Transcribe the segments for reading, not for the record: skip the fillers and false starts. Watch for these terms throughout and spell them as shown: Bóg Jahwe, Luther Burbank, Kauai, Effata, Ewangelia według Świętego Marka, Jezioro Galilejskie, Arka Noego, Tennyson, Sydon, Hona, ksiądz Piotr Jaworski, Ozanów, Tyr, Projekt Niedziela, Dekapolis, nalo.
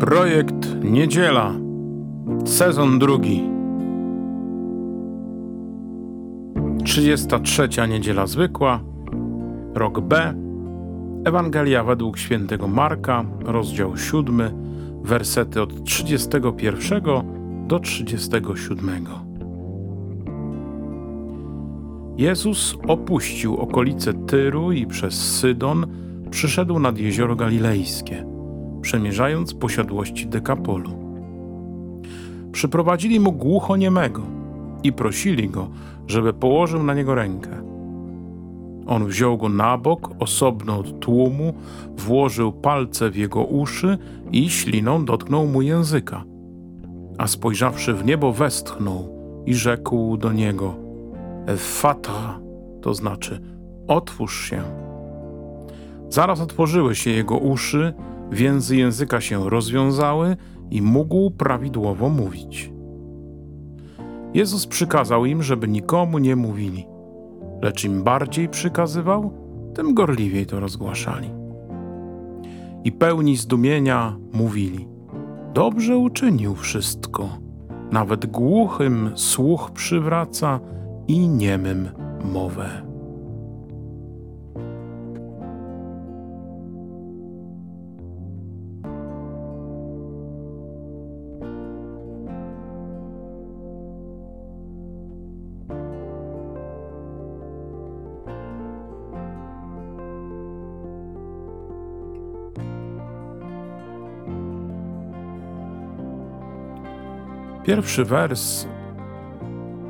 Projekt Niedziela, sezon drugi, 33. Niedziela Zwykła, rok B, Ewangelia według Świętego Marka, rozdział 7, wersety od 31 do 37. Jezus opuścił okolice Tyru i przez Sydon przyszedł nad Jezioro Galilejskie, przemierzając posiadłości Dekapolu. Przyprowadzili mu głuchoniemego i prosili go, żeby położył na niego rękę. On wziął go na bok, osobno od tłumu, włożył palce w jego uszy i śliną dotknął mu języka. A spojrzawszy w niebo, westchnął i rzekł do niego: Effata, to znaczy otwórz się. Zaraz otworzyły się jego uszy, więzy języka się rozwiązały i mógł prawidłowo mówić. Jezus przykazał im, żeby nikomu nie mówili, lecz im bardziej przykazywał, tym gorliwiej to rozgłaszali. I pełni zdumienia mówili: dobrze uczynił wszystko, nawet głuchym słuch przywraca i niemym mowę. Pierwszy wers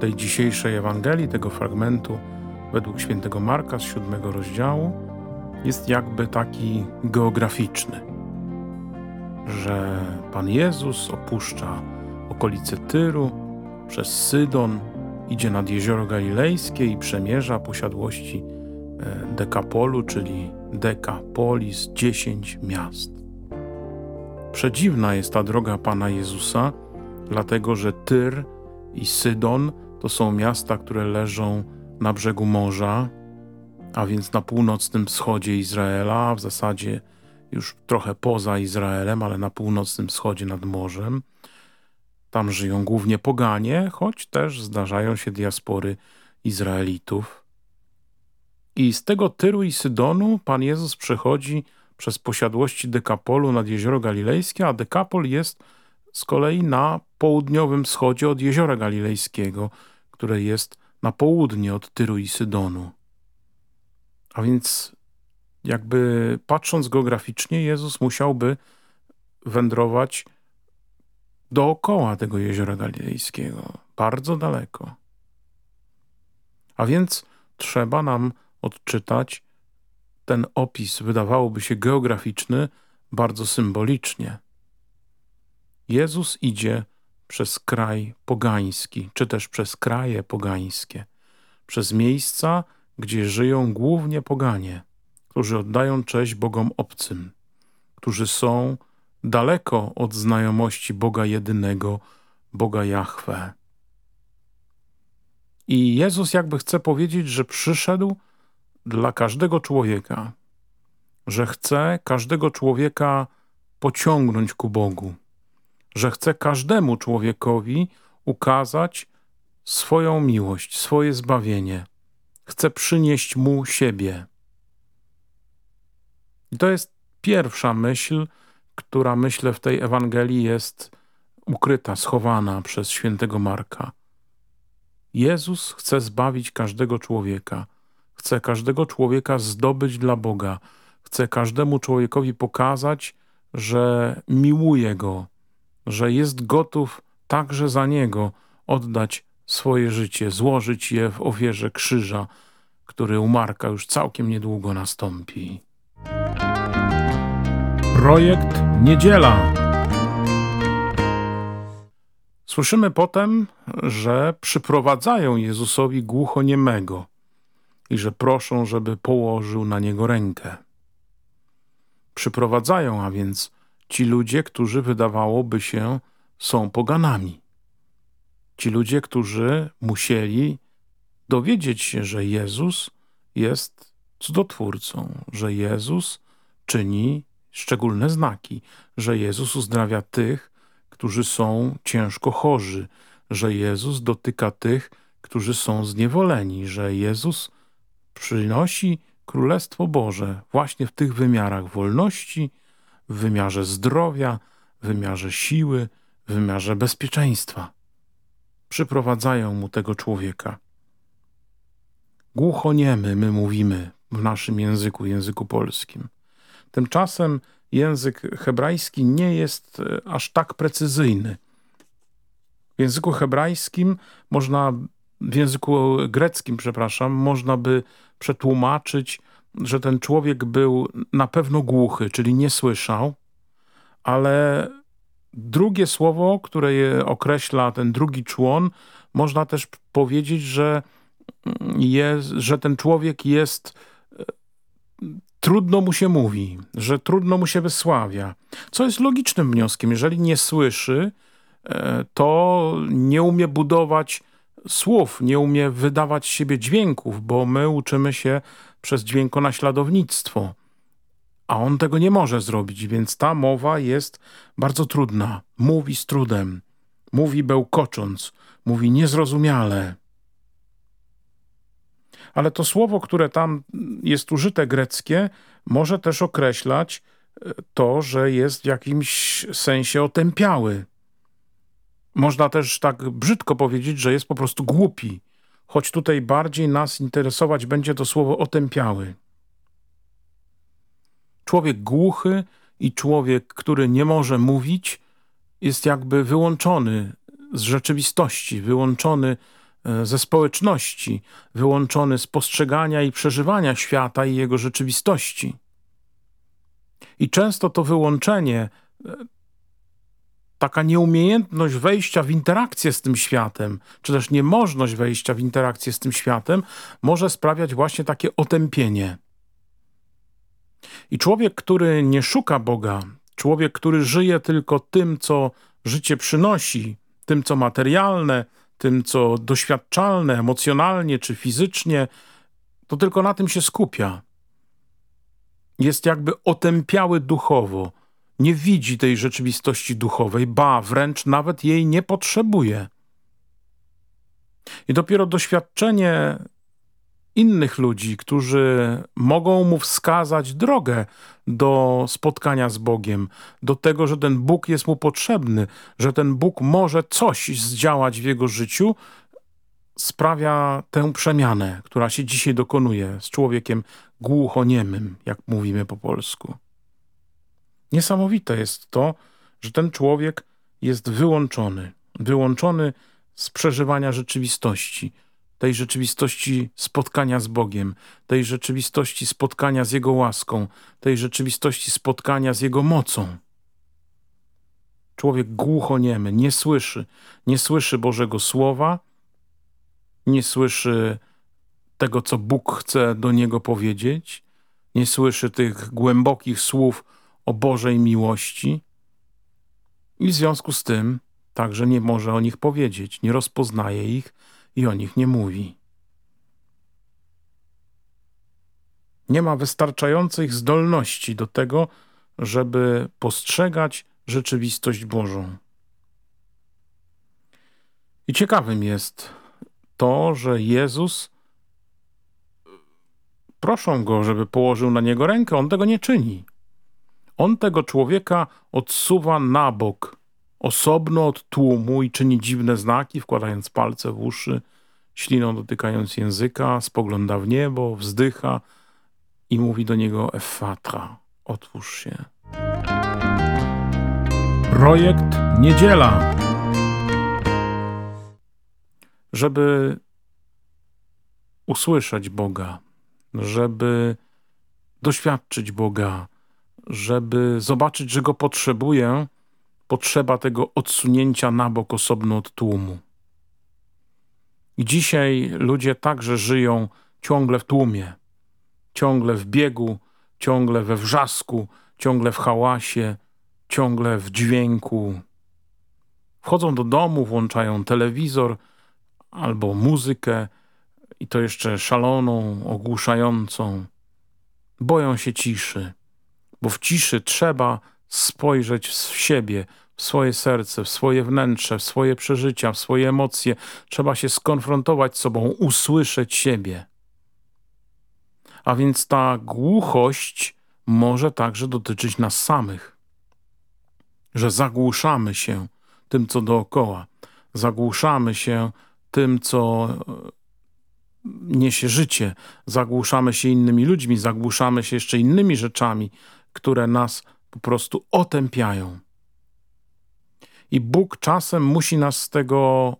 tej dzisiejszej Ewangelii, tego fragmentu według Świętego Marka z 7 rozdziału, jest jakby taki geograficzny, że Pan Jezus opuszcza okolice Tyru, przez Sydon, idzie nad Jezioro Galilejskie i przemierza posiadłości Dekapolu, czyli Dekapolis, 10 miast. Przedziwna jest ta droga Pana Jezusa, dlatego że Tyr i Sydon to są miasta, które leżą na brzegu morza, a więc na północnym wschodzie Izraela, w zasadzie już trochę poza Izraelem, ale na północnym wschodzie nad morzem. Tam żyją głównie poganie, choć też zdarzają się diaspory Izraelitów. I z tego Tyru i Sydonu Pan Jezus przechodzi przez posiadłości Dekapolu nad Jezioro Galilejskie, a Dekapol jest z kolei na południowym wschodzie od Jeziora Galilejskiego, które jest na południe od Tyru i Sydonu. A więc jakby patrząc geograficznie, Jezus musiałby wędrować dookoła tego Jeziora Galilejskiego, bardzo daleko. A więc trzeba nam odczytać ten opis, wydawałoby się geograficzny, bardzo symbolicznie. Jezus idzie przez kraj pogański, czy też przez kraje pogańskie, przez miejsca, gdzie żyją głównie poganie, którzy oddają cześć bogom obcym, którzy są daleko od znajomości Boga jedynego, Boga Jahwe. I Jezus jakby chce powiedzieć, że przyszedł dla każdego człowieka, że chce każdego człowieka pociągnąć ku Bogu, że chce każdemu człowiekowi ukazać swoją miłość, swoje zbawienie. Chce przynieść mu siebie. I to jest pierwsza myśl, która, myślę, w tej Ewangelii jest ukryta, schowana przez Świętego Marka. Jezus chce zbawić każdego człowieka. Chce każdego człowieka zdobyć dla Boga. Chce każdemu człowiekowi pokazać, że miłuje go, że jest gotów także za niego oddać swoje życie, złożyć je w ofierze krzyża, który u Marka już całkiem niedługo nastąpi. Projekt Niedziela. Słyszymy potem, że przyprowadzają Jezusowi głuchoniemego i że proszą, żeby położył na niego rękę. Przyprowadzają, a więc ci ludzie, którzy wydawałoby się są poganami. Ci ludzie, którzy musieli dowiedzieć się, że Jezus jest cudotwórcą, że Jezus czyni szczególne znaki, że Jezus uzdrawia tych, którzy są ciężko chorzy, że Jezus dotyka tych, którzy są zniewoleni, że Jezus przynosi Królestwo Boże właśnie w tych wymiarach wolności, w wymiarze zdrowia, w wymiarze siły, w wymiarze bezpieczeństwa. Przyprowadzają mu tego człowieka. Głuchoniemy my mówimy w naszym języku, języku polskim. Tymczasem język hebrajski nie jest aż tak precyzyjny. W języku hebrajskim można, w języku greckim, przepraszam, można by przetłumaczyć, że ten człowiek był na pewno głuchy, czyli nie słyszał, ale drugie słowo, które je określa ten drugi człon, można też powiedzieć, że ten człowiek jest, trudno mu się mówi, że trudno mu się wysławia, co jest logicznym wnioskiem. Jeżeli nie słyszy, to nie umie budować słów, nie umie wydawać z siebie dźwięków, bo my uczymy się przez dźwiękonaśladownictwo, a on tego nie może zrobić, więc ta mowa jest bardzo trudna. Mówi z trudem, mówi bełkocząc, mówi niezrozumiale. Ale to słowo, które tam jest użyte, greckie, może też określać to, że jest w jakimś sensie otępiały. Można też tak brzydko powiedzieć, że jest po prostu głupi, choć tutaj bardziej nas interesować będzie to słowo otępiały. Człowiek głuchy i człowiek, który nie może mówić, jest jakby wyłączony z rzeczywistości, wyłączony ze społeczności, wyłączony z postrzegania i przeżywania świata i jego rzeczywistości. I często to wyłączenie, taka nieumiejętność wejścia w interakcję z tym światem, czy też niemożność wejścia w interakcję z tym światem, może sprawiać właśnie takie otępienie. I człowiek, który nie szuka Boga, człowiek, który żyje tylko tym, co życie przynosi, tym, co materialne, tym, co doświadczalne emocjonalnie czy fizycznie, to tylko na tym się skupia. Jest jakby otępiały duchowo, nie widzi tej rzeczywistości duchowej, ba, wręcz nawet jej nie potrzebuje. I dopiero doświadczenie innych ludzi, którzy mogą mu wskazać drogę do spotkania z Bogiem, do tego, że ten Bóg jest mu potrzebny, że ten Bóg może coś zdziałać w jego życiu, sprawia tę przemianę, która się dzisiaj dokonuje z człowiekiem głuchoniemym, jak mówimy po polsku. Niesamowite jest to, że ten człowiek jest wyłączony z przeżywania rzeczywistości, tej rzeczywistości spotkania z Bogiem, tej rzeczywistości spotkania z Jego łaską, tej rzeczywistości spotkania z Jego mocą. Człowiek głuchoniemy, nie słyszy Bożego Słowa, nie słyszy tego, co Bóg chce do niego powiedzieć, nie słyszy tych głębokich słów o Bożej miłości i w związku z tym także nie może o nich powiedzieć, nie rozpoznaje ich, i o nich nie mówi. Nie ma wystarczających zdolności do tego, żeby postrzegać rzeczywistość Bożą. I ciekawym jest to, że Jezus, proszą Go, żeby położył na niego rękę, On tego nie czyni. On tego człowieka odsuwa na bok, osobno od tłumu i czyni dziwne znaki, wkładając palce w uszy, śliną dotykając języka, spogląda w niebo, wzdycha i mówi do niego: Effata, otwórz się. Projekt Niedziela. Żeby usłyszeć Boga, żeby doświadczyć Boga, żeby zobaczyć, że Go potrzebuję, potrzeba tego odsunięcia na bok osobno od tłumu. I dzisiaj ludzie także żyją ciągle w tłumie, ciągle w biegu, ciągle we wrzasku, ciągle w hałasie, ciągle w dźwięku. Wchodzą do domu, włączają telewizor albo muzykę i to jeszcze szaloną, ogłuszającą. Boją się ciszy, bo w ciszy trzeba spojrzeć w siebie, w swoje serce, w swoje wnętrze, w swoje przeżycia, w swoje emocje. Trzeba się skonfrontować z sobą, usłyszeć siebie. A więc ta głuchość może także dotyczyć nas samych, że zagłuszamy się tym, co dookoła. Zagłuszamy się tym, co niesie życie. Zagłuszamy się innymi ludźmi, zagłuszamy się jeszcze innymi rzeczami, które nas po prostu otępiają. I Bóg czasem musi nas z tego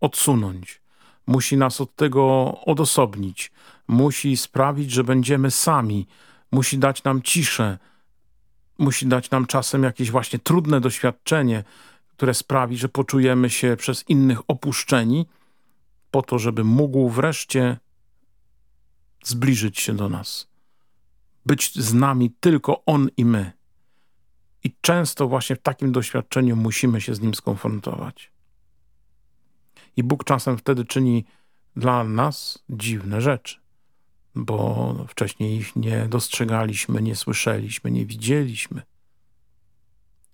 odsunąć, musi nas od tego odosobnić, musi sprawić, że będziemy sami, musi dać nam ciszę, musi dać nam czasem jakieś właśnie trudne doświadczenie, które sprawi, że poczujemy się przez innych opuszczeni, po to, żeby mógł wreszcie zbliżyć się do nas. Być z nami tylko On i my. I często właśnie w takim doświadczeniu musimy się z Nim skonfrontować. I Bóg czasem wtedy czyni dla nas dziwne rzeczy, bo wcześniej ich nie dostrzegaliśmy, nie słyszeliśmy, nie widzieliśmy.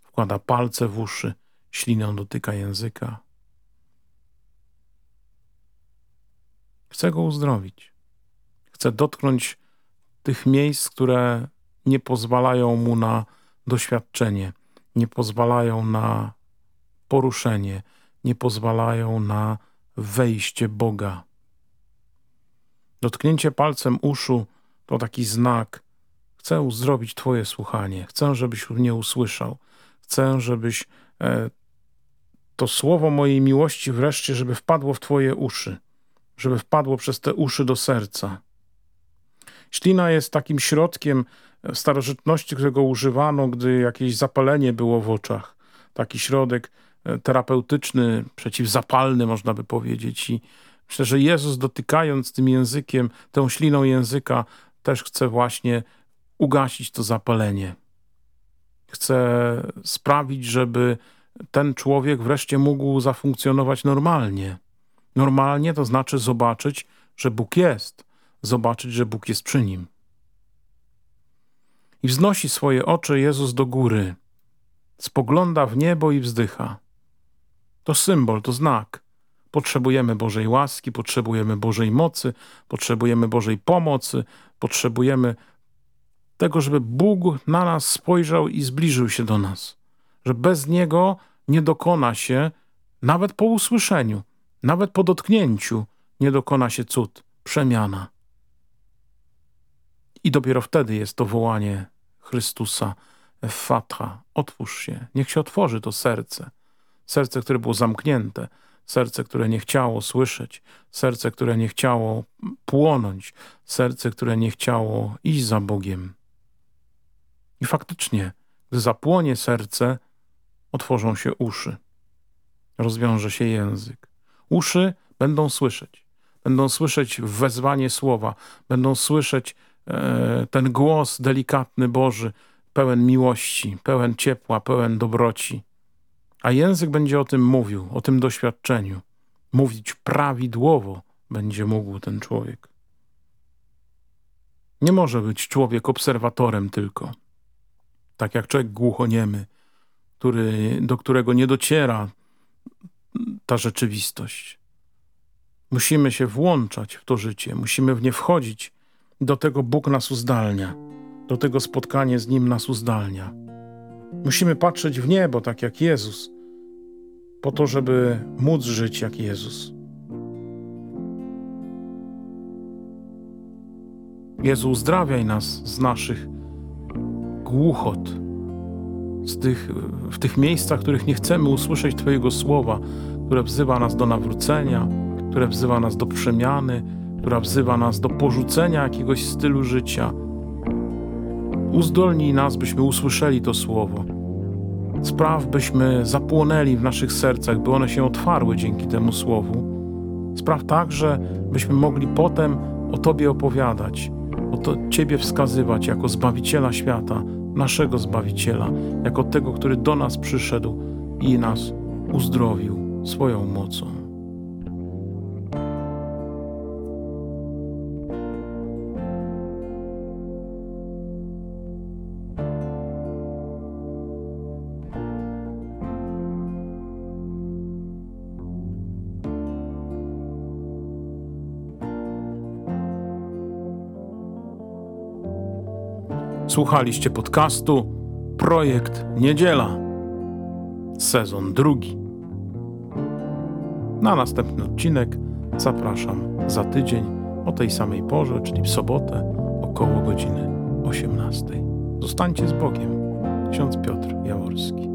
Wkłada palce w uszy, śliną dotyka języka. Chcę go uzdrowić. Chcę dotknąć tych miejsc, które nie pozwalają mu na doświadczenie, nie pozwalają na poruszenie, nie pozwalają na wejście Boga. Dotknięcie palcem uszu to taki znak. Chcę uzdrowić twoje słuchanie. Chcę, żebyś mnie usłyszał. Chcę, żebyś to słowo mojej miłości wreszcie, żeby wpadło w twoje uszy. Żeby wpadło przez te uszy do serca. Ślina jest takim środkiem w starożytności, którego używano, gdy jakieś zapalenie było w oczach. Taki środek terapeutyczny, przeciwzapalny, można by powiedzieć. I myślę, że Jezus, dotykając tym językiem, tą śliną języka, też chce właśnie ugasić to zapalenie. Chce sprawić, żeby ten człowiek wreszcie mógł zafunkcjonować normalnie. Normalnie to znaczy zobaczyć, że Bóg jest. Zobaczyć, że Bóg jest przy nim. I wznosi swoje oczy Jezus do góry. Spogląda w niebo i wzdycha. To symbol, to znak. Potrzebujemy Bożej łaski, potrzebujemy Bożej mocy, potrzebujemy Bożej pomocy, potrzebujemy tego, żeby Bóg na nas spojrzał i zbliżył się do nas. Że bez Niego nie dokona się, nawet po usłyszeniu, nawet po dotknięciu, nie dokona się cud, przemiana. I dopiero wtedy jest to wołanie Chrystusa, Effata, otwórz się, niech się otworzy to serce. Serce, które było zamknięte, serce, które nie chciało słyszeć, serce, które nie chciało płonąć, serce, które nie chciało iść za Bogiem. I faktycznie, gdy zapłonie serce, otworzą się uszy, rozwiąże się język. Uszy będą słyszeć wezwanie słowa, będą słyszeć ten głos delikatny Boży, pełen miłości, pełen ciepła, pełen dobroci. A język będzie o tym mówił, o tym doświadczeniu. Mówić prawidłowo będzie mógł ten człowiek. Nie może być człowiek obserwatorem tylko. Tak jak człowiek głuchoniemy, do którego nie dociera ta rzeczywistość. Musimy się włączać w to życie, musimy w nie wchodzić. Do tego Bóg nas uzdalnia, do tego spotkanie z Nim nas uzdalnia. Musimy patrzeć w niebo, tak jak Jezus, po to, żeby móc żyć jak Jezus. Jezu, uzdrawiaj nas z naszych głuchot, w tych miejscach, w których nie chcemy usłyszeć Twojego słowa, które wzywa nas do nawrócenia, które wzywa nas do przemiany, która wzywa nas do porzucenia jakiegoś stylu życia. Uzdolnij nas, byśmy usłyszeli to słowo. Spraw, byśmy zapłonęli w naszych sercach, by one się otwarły dzięki temu słowu. Spraw także, byśmy mogli potem o Tobie opowiadać, Ciebie wskazywać jako Zbawiciela świata, naszego Zbawiciela, jako tego, który do nas przyszedł i nas uzdrowił swoją mocą. Słuchaliście podcastu Projekt Niedziela, sezon 2. Na następny odcinek zapraszam za tydzień o tej samej porze, czyli w sobotę około godziny 18. Zostańcie z Bogiem. Ksiądz Piotr Jaworski.